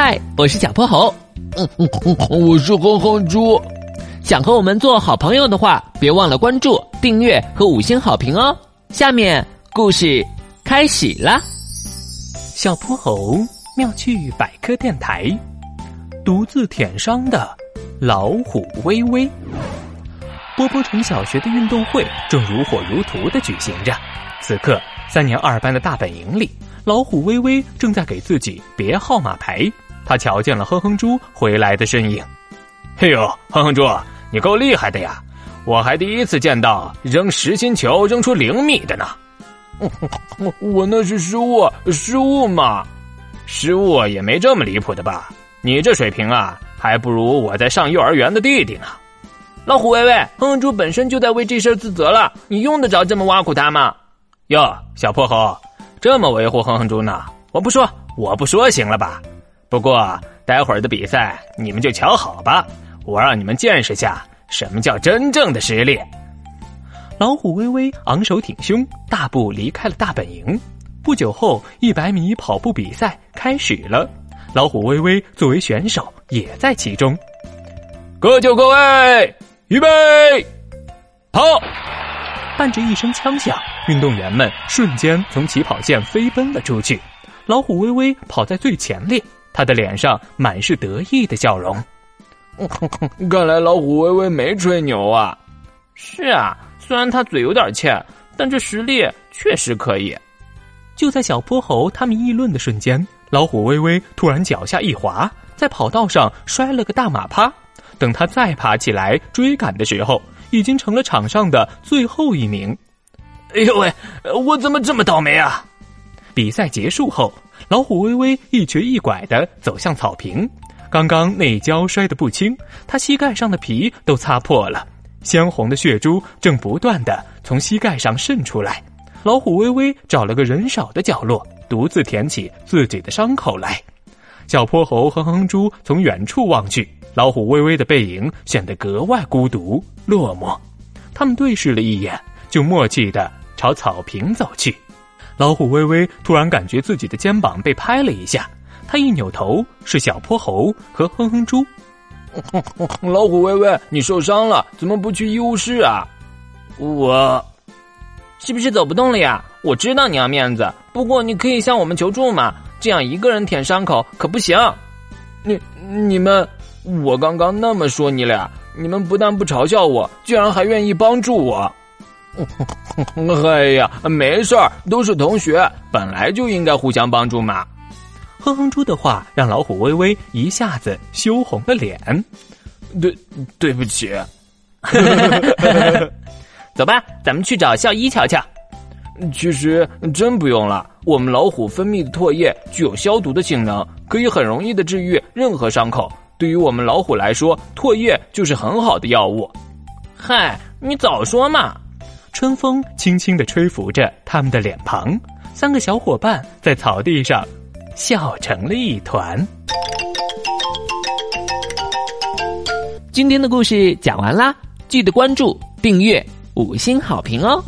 嗨，我是小泼猴。我是哼哼猪。想和我们做好朋友的话，别忘了关注、订阅和5星好评哦。下面故事开始啦。小泼猴妙趣百科电台，独自舔伤的老虎微微。波波城小学的运动会正如火如荼地举行着，此刻3年2班的大本营里，老虎微微正在给自己别号码牌。他瞧见了哼哼猪回来的身影。嘿呦，哼哼猪，你够厉害的呀！我还第一次见到扔10星球扔出0米的呢。我那是失误嘛，失误也没这么离谱的吧？你这水平啊，还不如我在上幼儿园的弟弟呢。老虎微微，哼哼猪本身就在为这事自责了，你用得着这么挖苦他吗？哟，小泼猴，这么维护哼哼猪呢？我不说行了吧？不过待会儿的比赛你们就瞧好吧，我让你们见识下什么叫真正的实力。老虎微微昂首挺胸，大步离开了大本营。不久后，100米跑步比赛开始了，老虎微微作为选手也在其中。各就各位，预备，跑！伴着一声枪响，运动员们瞬间从起跑线飞奔了出去。老虎微微跑在最前列，他的脸上满是得意的笑容。看来老虎微微没吹牛啊。是啊，虽然他嘴有点欠，但这实力确实可以。就在小泼猴他们议论的瞬间，老虎微微突然脚下一滑，在跑道上摔了个大马趴。等他再爬起来追赶的时候，已经成了场上的最后一名。哎呦喂，我怎么这么倒霉啊！比赛结束后，老虎微微一瘸一拐地走向草坪，刚刚那一跤摔得不轻，他膝盖上的皮都擦破了，鲜红的血珠正不断地从膝盖上渗出来。老虎微微找了个人少的角落，独自舔起自己的伤口来。小泼猴和哼哼猪从远处望去，老虎微微的背影显得格外孤独落寞。他们对视了一眼，就默契地朝草坪走去。老虎微微突然感觉自己的肩膀被拍了一下，他一扭头，是小泼猴和哼哼猪。老虎微微，你受伤了，怎么不去医务室啊？我是不是走不动了呀？我知道你要面子，不过你可以向我们求助嘛，这样一个人舔伤口可不行。你们，我刚刚那么说你俩，你们不但不嘲笑我，居然还愿意帮助我。哎呀，没事儿，都是同学，本来就应该互相帮助嘛。哼哼猪的话让老虎微微一下子羞红了脸。对不起。走吧，咱们去找校医瞧瞧。其实真不用了，我们老虎分泌的唾液具有消毒的性能，可以很容易的治愈任何伤口。对于我们老虎来说，唾液就是很好的药物。嗨，你早说嘛。春风轻轻地吹拂着他们的脸庞，3个小伙伴在草地上笑成了一团。今天的故事讲完啦，记得关注、订阅、5星好评哦。